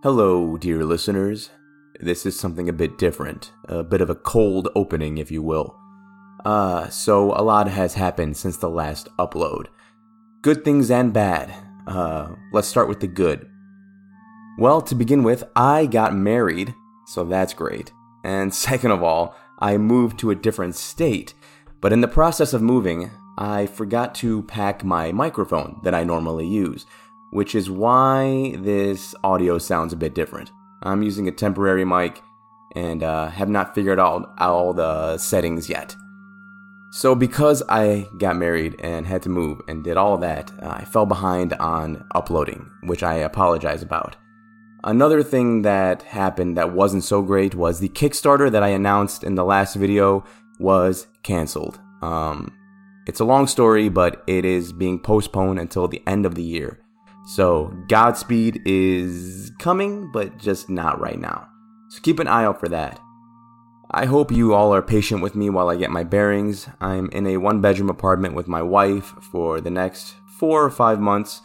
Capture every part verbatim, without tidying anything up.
Hello, dear listeners. This is something a bit different, a bit of a cold opening, if you will. Uh, so a lot has happened since the last upload. Good things and bad. Uh, let's start with the good. Well, to begin with, I got married, so that's great. And second of all, I moved to a different state. But in the process of moving, I forgot to pack my microphone that I normally use, which is why this audio sounds a bit different. I'm using a temporary mic and uh, have not figured out all the settings yet. So because I got married and had to move and did all that, I fell behind on uploading, which I apologize about. Another thing that happened that wasn't so great was the Kickstarter that I announced in the last video was canceled. Um, it's a long story, but it is being postponed until the end of the year. So Godspeed is coming, but just not right now. So keep an eye out for that. I hope you all are patient with me while I get my bearings. I'm in a one-bedroom apartment with my wife for the next four or five months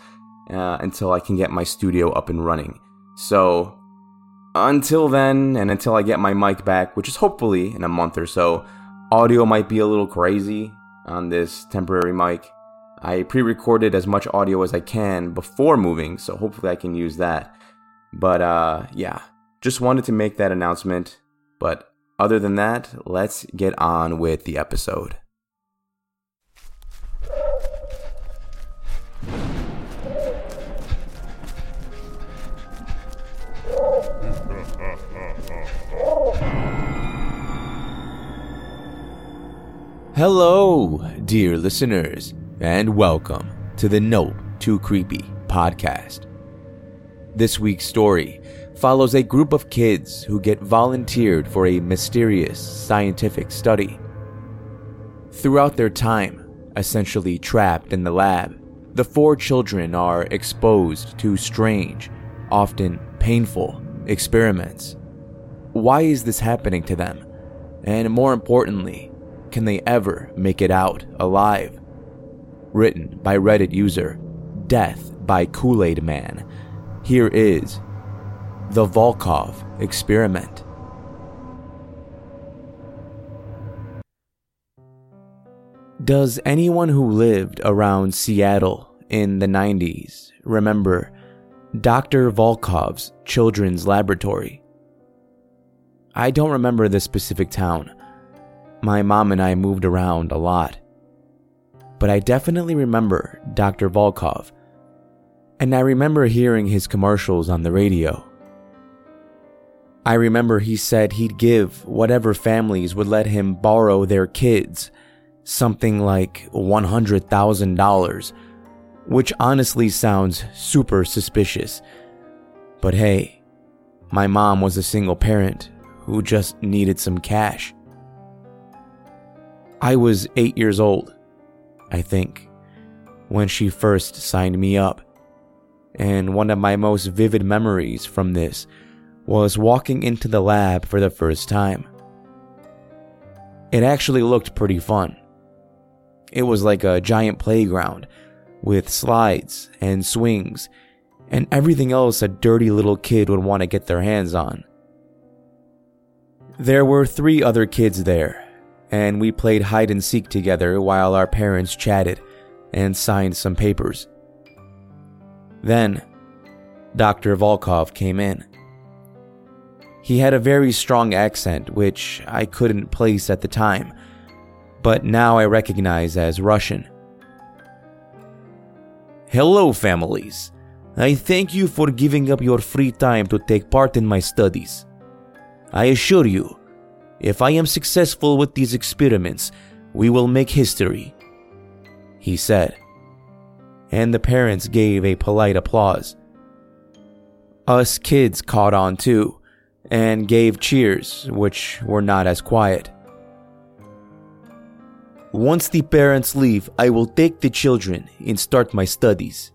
uh, until I can get my studio up and running. So until then, and until I get my mic back, which is hopefully in a month or so, audio might be a little crazy on this temporary mic. I pre-recorded as much audio as I can before moving, so hopefully I can use that. But uh, yeah, just wanted to make that announcement. But other than that, let's get on with the episode. Hello, dear listeners. And welcome to the Nope Too Creepy Podcast. This week's story follows a group of kids who get volunteered for a mysterious scientific study. Throughout their time, essentially trapped in the lab, the four children are exposed to strange, often painful, experiments. Why is this happening to them? And more importantly, can they ever make it out alive? Written by Reddit user Death by Kool-Aid Man, here is the Volkov Experiment. Does anyone who lived around Seattle in the nineties remember Doctor Volkov's Children's Laboratory? I don't remember this specific town. My mom and I moved around a lot. But I definitely remember Doctor Volkov, and I remember hearing his commercials on the radio. I remember he said he'd give whatever families would let him borrow their kids, something like one hundred thousand dollars, which honestly sounds super suspicious. But hey, my mom was a single parent who just needed some cash. I was eight years old, I think, when she first signed me up, and one of my most vivid memories from this was walking into the lab for the first time. It actually looked pretty fun. It was like a giant playground with slides and swings and everything else a dirty little kid would want to get their hands on. There were three other kids there, and we played hide and seek together while our parents chatted and signed some papers. Then, Doctor Volkov came in. He had a very strong accent, which I couldn't place at the time, but now I recognize as Russian. Hello, families. I thank you for giving up your free time to take part in my studies. I assure you, if I am successful with these experiments, we will make history, he said, and the parents gave a polite applause. Us kids caught on too, and gave cheers, which were not as quiet. Once the parents leave, I will take the children and start my studies.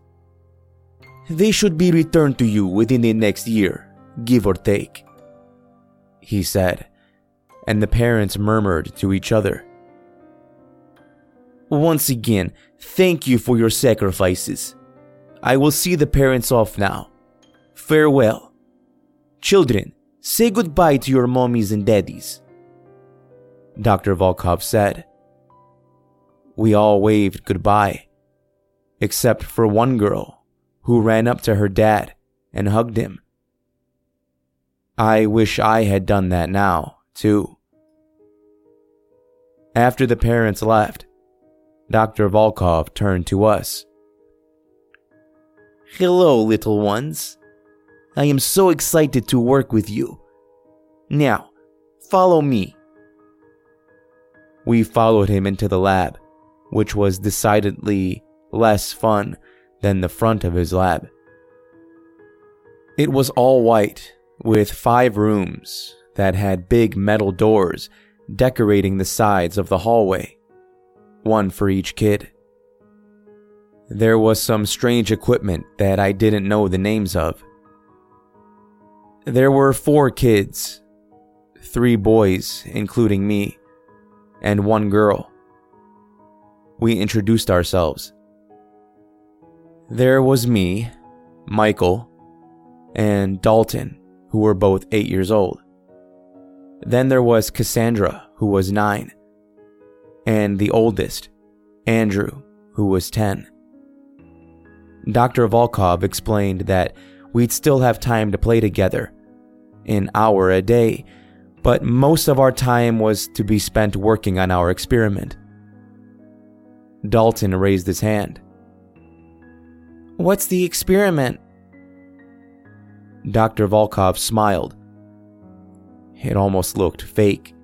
They should be returned to you within the next year, give or take, he said. And the parents murmured to each other. Once again, thank you for your sacrifices. I will see the parents off now. Farewell, Children, say goodbye to your mommies and daddies, Doctor Volkov said. We all waved goodbye, except for one girl who ran up to her dad and hugged him. I wish I had done that now, too. After the parents left, Doctor Volkov turned to us. Hello, little ones. I am so excited to work with you. Now, follow me. We followed him into the lab, which was decidedly less fun than the front of his lab. It was all white, with five rooms that had big metal doors decorating the sides of the hallway, one for each kid. There was some strange equipment that I didn't know the names of. There were four kids, three boys, including me, and one girl. We introduced ourselves. There was me, Michael, and Dalton, who were both eight years old. Then there was Cassandra, who was nine, and the oldest, Andrew, who was ten. Doctor Volkov explained that we'd still have time to play together, an hour a day, but most of our time was to be spent working on our experiment. Dalton raised his hand. What's the experiment? Doctor Volkov smiled. It almost looked fake.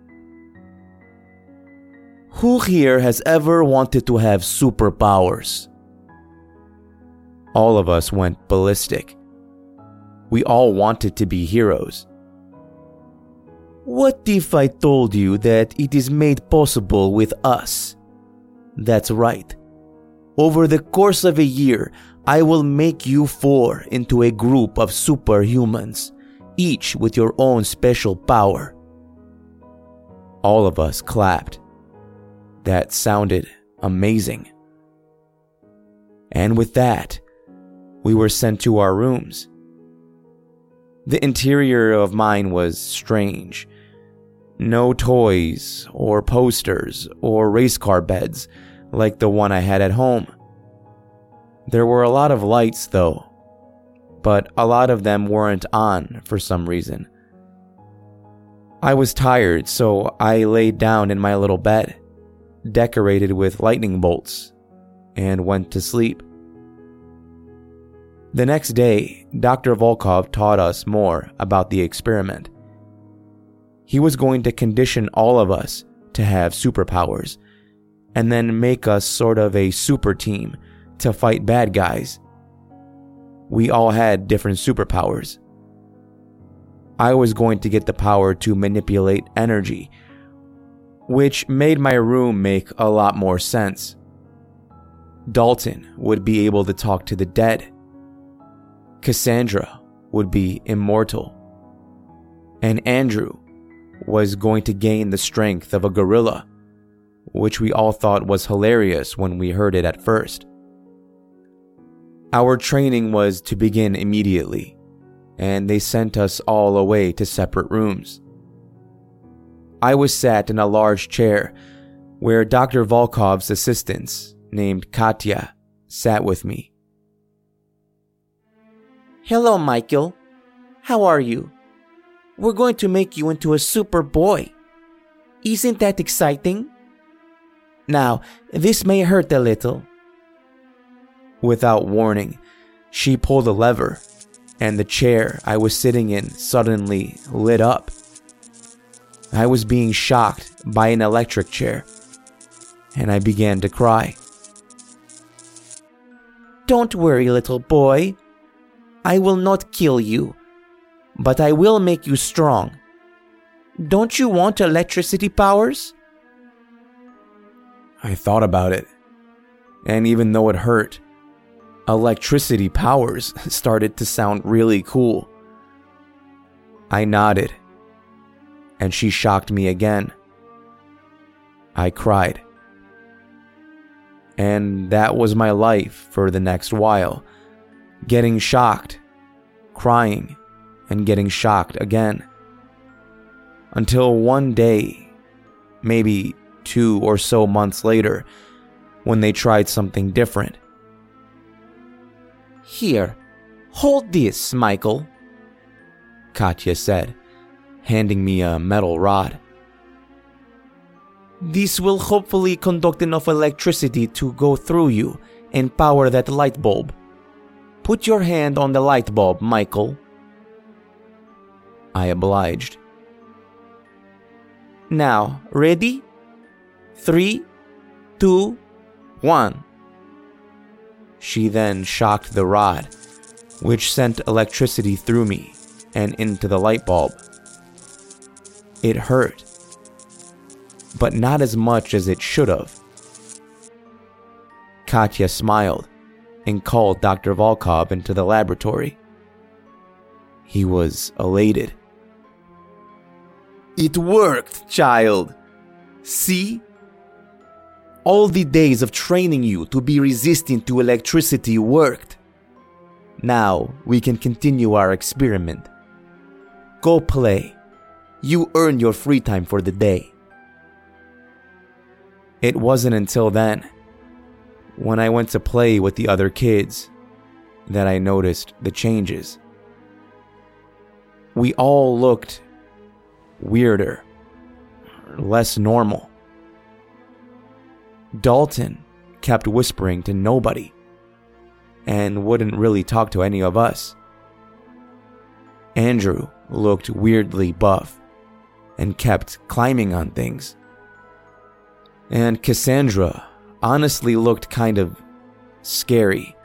Who here has ever wanted to have superpowers? All of us went ballistic. We all wanted to be heroes. What if I told you that it is made possible with us? That's right. Over the course of a year, I will make you four into a group of superhumans, each with your own special power. All of us clapped. That sounded amazing. And with that, we were sent to our rooms. The interior of mine was strange. No toys or posters or race car beds like the one I had at home. There were a lot of lights, though, but a lot of them weren't on for some reason. I was tired, so I laid down in my little bed, decorated with lightning bolts, and went to sleep. The next day, Doctor Volkov taught us more about the experiment. He was going to condition all of us to have superpowers, and then make us sort of a super team to fight bad guys. We all had different superpowers. I was going to get the power to manipulate energy, which made my room make a lot more sense. Dalton would be able to talk to the dead. Cassandra would be immortal. And Andrew was going to gain the strength of a gorilla, which we all thought was hilarious when we heard it at first. Our training was to begin immediately, and they sent us all away to separate rooms. I was sat in a large chair where Doctor Volkov's assistant, named Katya, sat with me. Hello, Michael. How are you? We're going to make you into a super boy. Isn't that exciting? Now, this may hurt a little. Without warning, she pulled a lever, and the chair I was sitting in suddenly lit up. I was being shocked by an electric chair, and I began to cry. Don't worry, little boy. I will not kill you, but I will make you strong. Don't you want electricity powers? I thought about it, and even though it hurt, electricity powers started to sound really cool. I nodded, and she shocked me again. I cried. And that was my life for the next while, getting shocked, crying, and getting shocked again. Until one day, maybe two or so months later, when they tried something different. "Here, hold this, Michael," Katya said, handing me a metal rod. "This will hopefully conduct enough electricity to go through you and power that light bulb. Put your hand on the light bulb, Michael." I obliged. "Now, ready? Three, two, one." She then shocked the rod, which sent electricity through me and into the light bulb. It hurt, but not as much as it should have. Katya smiled and called Doctor Volkov into the laboratory. He was elated. "It worked, child. See? All the days of training you to be resistant to electricity worked. Now we can continue our experiment. Go play. You earn your free time for the day." It wasn't until then, when I went to play with the other kids, that I noticed the changes. We all looked weirder, less normal. Dalton kept whispering to nobody and wouldn't really talk to any of us. Andrew looked weirdly buff and kept climbing on things. And Cassandra honestly looked kind of scary.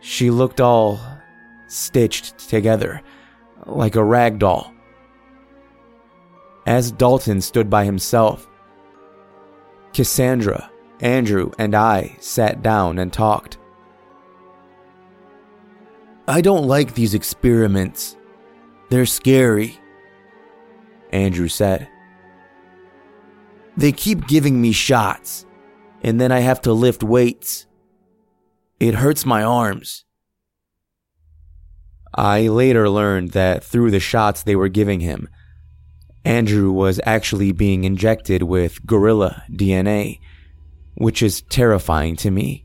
She looked all stitched together, like a rag doll. As Dalton stood by himself, Cassandra, Andrew, and I sat down and talked. "I don't like these experiments. They're scary," Andrew said. "They keep giving me shots, and then I have to lift weights. It hurts my arms." I later learned that through the shots they were giving him, Andrew was actually being injected with gorilla D N A, which is terrifying to me.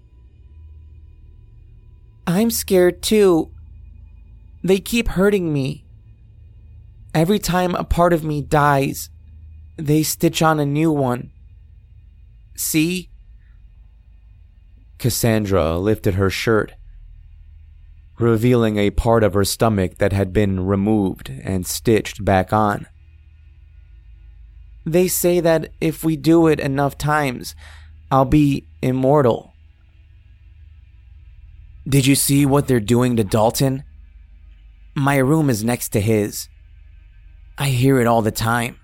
"I'm scared too. They keep hurting me. Every time a part of me dies, they stitch on a new one. See?" Cassandra lifted her shirt, revealing a part of her stomach that had been removed and stitched back on. "They say that if we do it enough times, I'll be immortal." "Did you see what they're doing to Dalton? My room is next to his. I hear it all the time.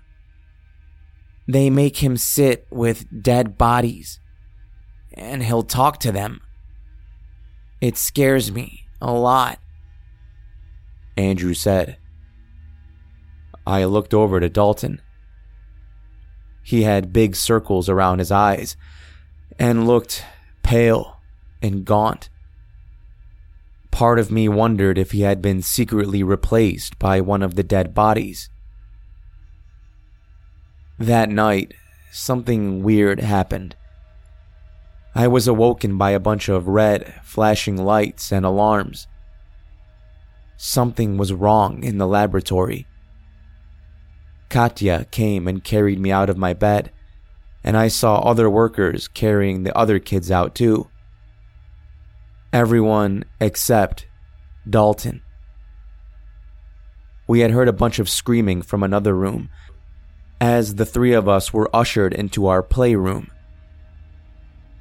They make him sit with dead bodies, and he'll talk to them. It scares me a lot," Andrew said. I looked over to Dalton. He had big circles around his eyes and looked pale and gaunt. Part of me wondered if he had been secretly replaced by one of the dead bodies. That night, something weird happened. I was awoken by a bunch of red, flashing lights and alarms. Something was wrong in the laboratory. Katya came and carried me out of my bed, and I saw other workers carrying the other kids out too. Everyone except Dalton. We had heard a bunch of screaming from another room as the three of us were ushered into our playroom.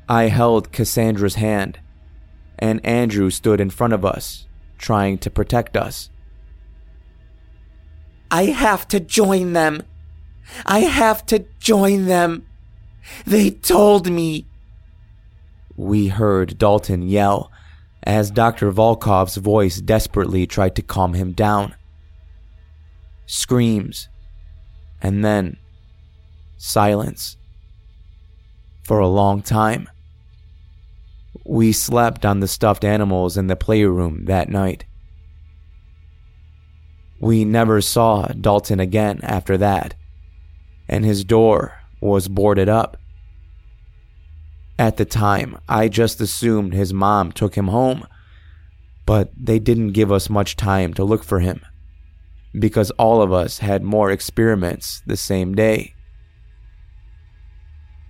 I held Cassandra's hand, and Andrew stood in front of us, trying to protect us. "I have to join them. I have to join them. They told me," we heard Dalton yell as Doctor Volkov's voice desperately tried to calm him down. Screams, and then silence. For a long time. We slept on the stuffed animals in the playroom that night. We never saw Dalton again after that, and his door was boarded up. At the time, I just assumed his mom took him home, but they didn't give us much time to look for him, because all of us had more experiments the same day.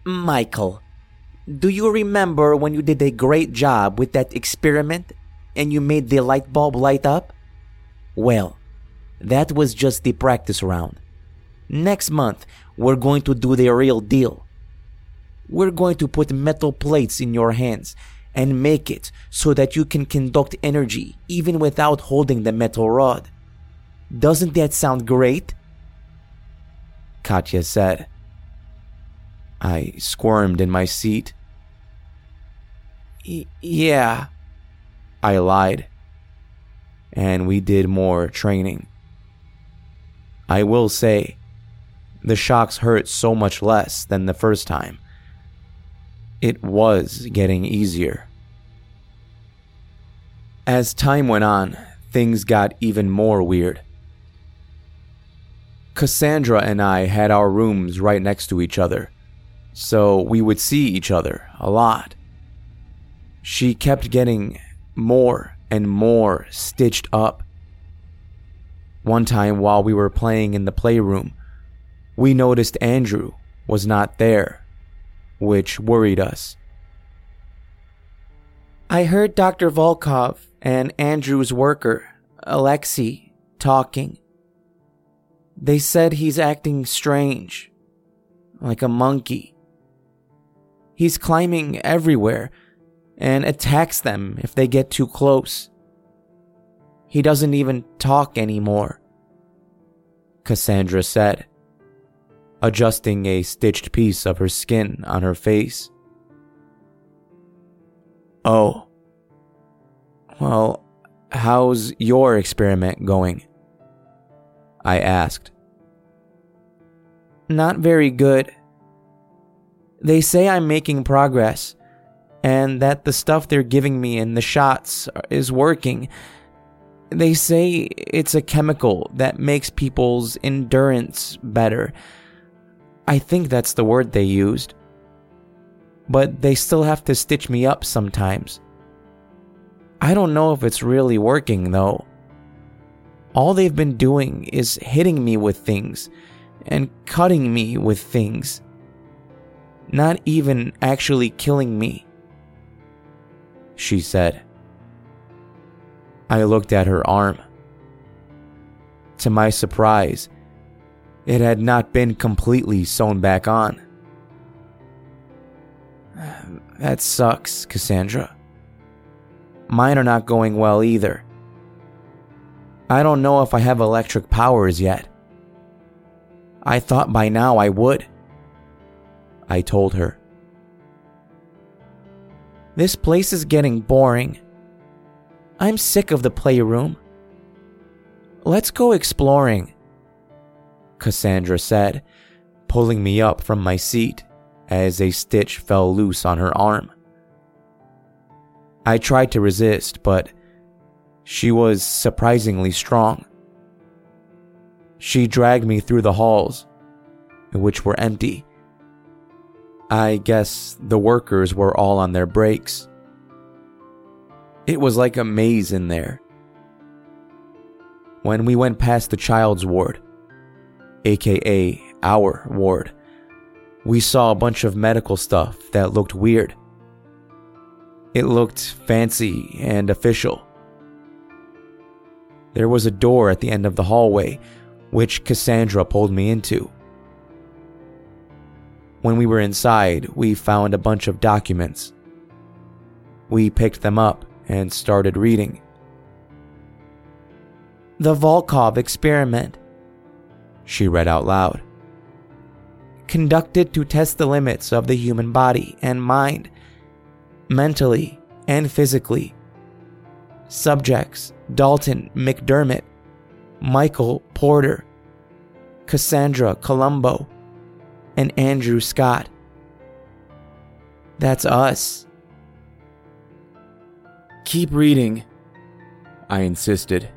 Michael, do you remember when you did a great job with that experiment and you made the light bulb light up? Well, that was just the practice round. Next month, we're going to do the real deal. We're going to put metal plates in your hands and make it so that you can conduct energy even without holding the metal rod. Doesn't that sound great? Katya said. I squirmed in my seat. Y- yeah, I lied. And we did more training. I will say, the shocks hurt so much less than the first time. It was getting easier. As time went on, things got even more weird. Cassandra and I had our rooms right next to each other, so we would see each other a lot. She kept getting more and more stitched up. One time while we were playing in the playroom, we noticed Andrew was not there, which worried us. I heard Doctor Volkov and Andrew's worker, Alexei, talking. They said he's acting strange, like a monkey. He's climbing everywhere and attacks them if they get too close. He doesn't even talk anymore, Cassandra said, adjusting a stitched piece of her skin on her face. Oh. Well, how's your experiment going? I asked. Not very good. They say I'm making progress, and that the stuff they're giving me in the shots is working. They say it's a chemical that makes people's endurance better. I think that's the word they used. But they still have to stitch me up sometimes. I don't know if it's really working, though. All they've been doing is hitting me with things and cutting me with things. Not even actually killing me, she said. I looked at her arm. To my surprise, it had not been completely sewn back on. That sucks, Cassandra. Mine are not going well either. I don't know if I have electric powers yet. I thought by now I would, I told her. This place is getting boring. I'm sick of the playroom. Let's go exploring, Cassandra said, pulling me up from my seat as a stitch fell loose on her arm. I tried to resist, but she was surprisingly strong. She dragged me through the halls, which were empty. I guess the workers were all on their breaks. It was like a maze in there. When we went past the child's ward, aka our ward, we saw a bunch of medical stuff that looked weird. It looked fancy and official. There was a door at the end of the hallway, which Cassandra pulled me into. When we were inside, we found a bunch of documents. We picked them up and started reading. The Volkov Experiment, she read out loud. Conducted to test the limits of the human body and mind, mentally and physically. Subjects: Dalton McDermott, Michael Porter, Cassandra Colombo, and Andrew Scott. That's us. Keep reading, I insisted.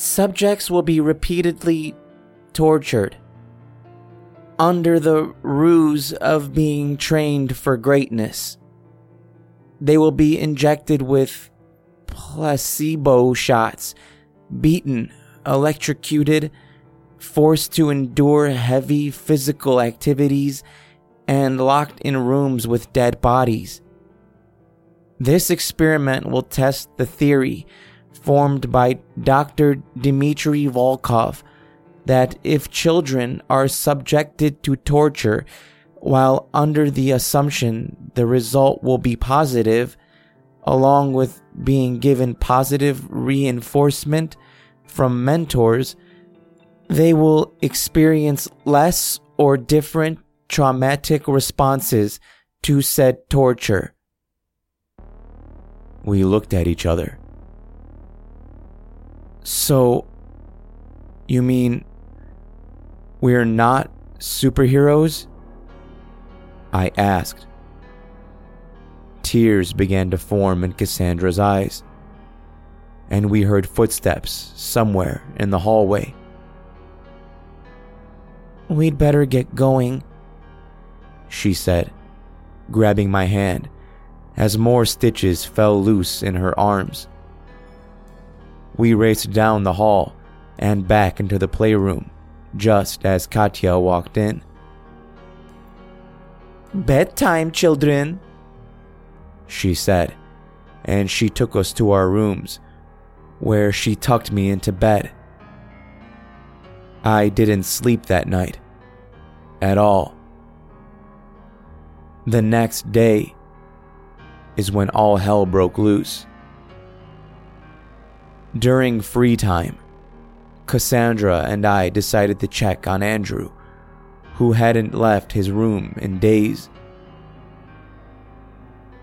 subjects will be repeatedly tortured under the ruse of being trained for greatness. They will be injected with placebo shots, beaten, electrocuted, forced to endure heavy physical activities, and locked in rooms with dead bodies. This experiment will test the theory formed by Doctor Dmitry Volkov that if children are subjected to torture while under the assumption the result will be positive, along with being given positive reinforcement from mentors, they will experience less or different traumatic responses to said torture. We looked at each other. So, you mean we're not superheroes? I asked. Tears began to form in Cassandra's eyes, and we heard footsteps somewhere in the hallway. We'd better get going, she said, grabbing my hand as more stitches fell loose in her arms. We raced down the hall and back into the playroom just as Katya walked in. Bedtime, children, she said, and she took us to our rooms, where she tucked me into bed. I didn't sleep that night, at all. The next day is when all hell broke loose. During free time, Cassandra and I decided to check on Andrew, who hadn't left his room in days.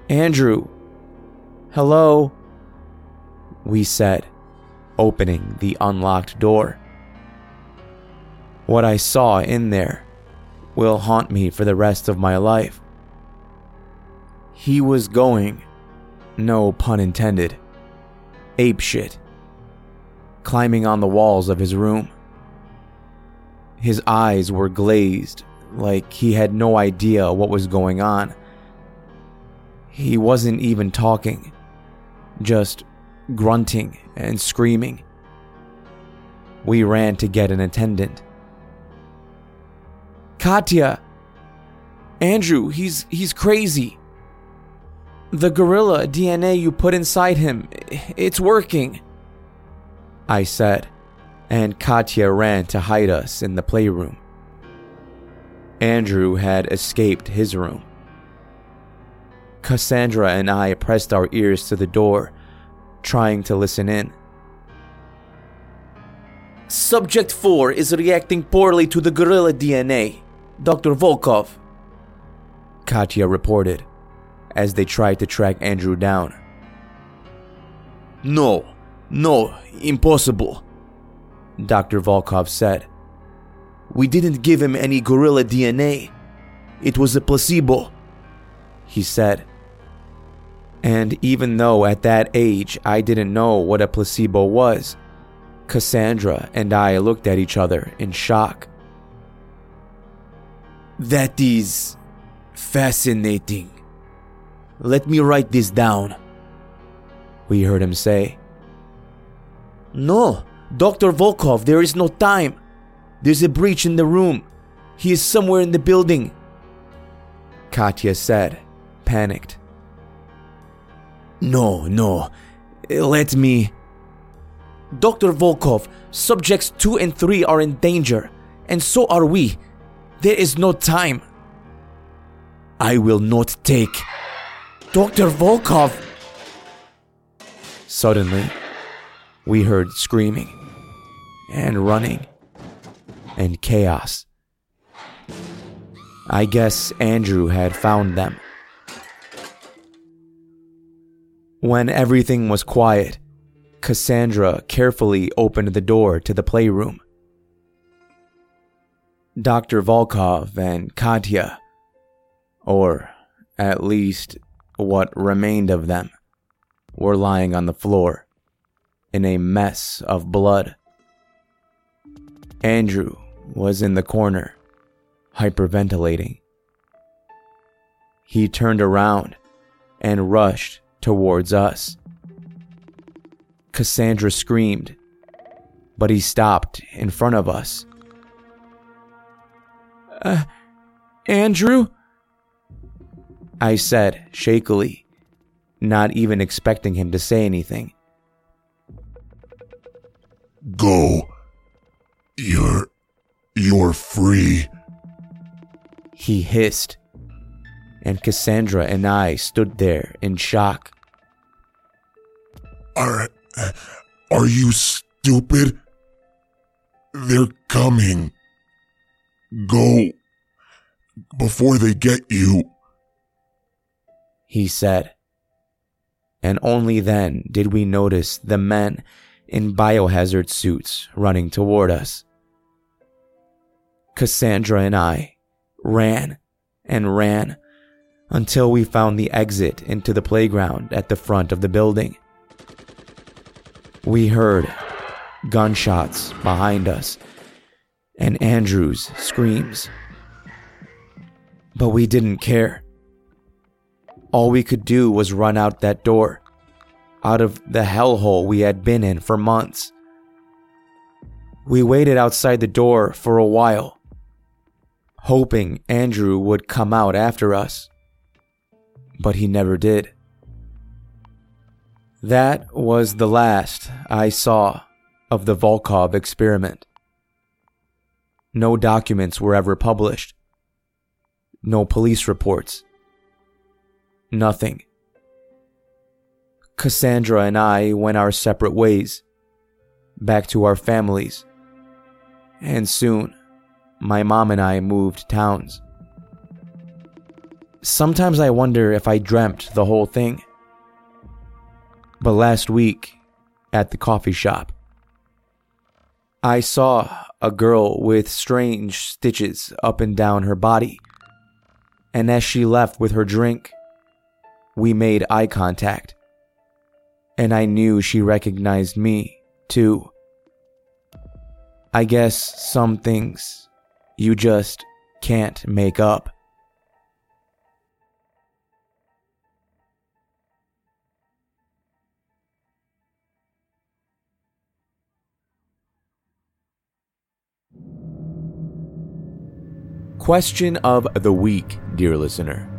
Andrew, hello, we said, opening the unlocked door. What I saw in there will haunt me for the rest of my life. He was going, no pun intended, apeshit, climbing on the walls of his room. His eyes were glazed, like he had no idea what was going on. He wasn't even talking, just grunting and screaming. We ran to get an attendant. Katya! Andrew, he's he's crazy! The gorilla D N A you put inside him, it's working, I said, and Katya ran to hide us in the playroom. Andrew had escaped his room. Cassandra and I pressed our ears to the door, trying to listen in. Subject four is reacting poorly to the gorilla D N A, Doctor Volkov, Katya reported, as they tried to track Andrew down. No, no, impossible, Doctor Volkov said. We didn't give him any gorilla D N A. It was a placebo, he said. And even though at that age I didn't know what a placebo was, Cassandra and I looked at each other in shock. That is fascinating. Let me write this down, we heard him say. No, Doctor Volkov, there is no time. There's a breach in the room. He is somewhere in the building, Katya said, panicked. No, no, let me... Doctor Volkov, subjects two and three are in danger, and so are we. There is no time. I will not take... Doctor Volkov! Suddenly, we heard screaming and running and chaos. I guess Andrew had found them. When everything was quiet, Cassandra carefully opened the door to the playroom. Doctor Volkov and Katya, or at least what remained of them, were lying on the floor in a mess of blood. Andrew was in the corner, hyperventilating. He turned around and rushed towards us. Cassandra screamed, but he stopped in front of us. Uh, Andrew? I said shakily, not even expecting him to say anything. Go. You're... you're free. He hissed, and Cassandra and I stood there in shock. Are... are you stupid? They're coming. Go before they get you, he said. And only then did we notice the men in biohazard suits running toward us. Cassandra and I ran and ran until we found the exit into the playground at the front of the building. We heard gunshots behind us and Andrew's screams. But we didn't care. All we could do was run out that door, out of the hellhole we had been in for months. We waited outside the door for a while, hoping Andrew would come out after us. But he never did. That was the last I saw of the Volkov experiment. No documents were ever published. No police reports. Nothing. Cassandra and I went our separate ways, back to our families, and soon my mom and I moved towns. Sometimes I wonder if I dreamt the whole thing. But last week, at the coffee shop, I saw a girl with strange stitches up and down her body, and as she left with her drink, we made eye contact, and I knew she recognized me, too. I guess some things you just can't make up. Question of the week, dear listener.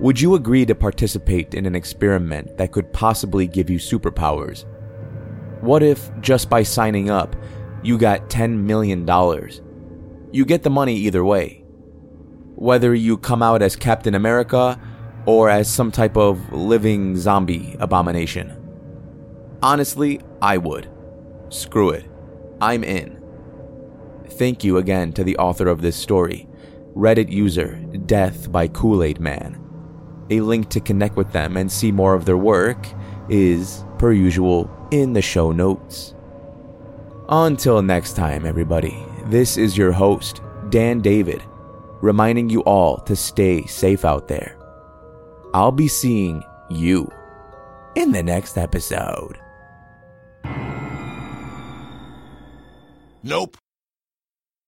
Would you agree to participate in an experiment that could possibly give you superpowers? What if, just by signing up, you got ten million dollars? You get the money either way. Whether you come out as Captain America or as some type of living zombie abomination. Honestly, I would. Screw it. I'm in. Thank you again to the author of this story, Reddit user Death by Kool-Aid Man. A link to connect with them and see more of their work is, per usual, in the show notes. Until next time, everybody, this is your host, Dan David, reminding you all to stay safe out there. I'll be seeing you in the next episode. Nope.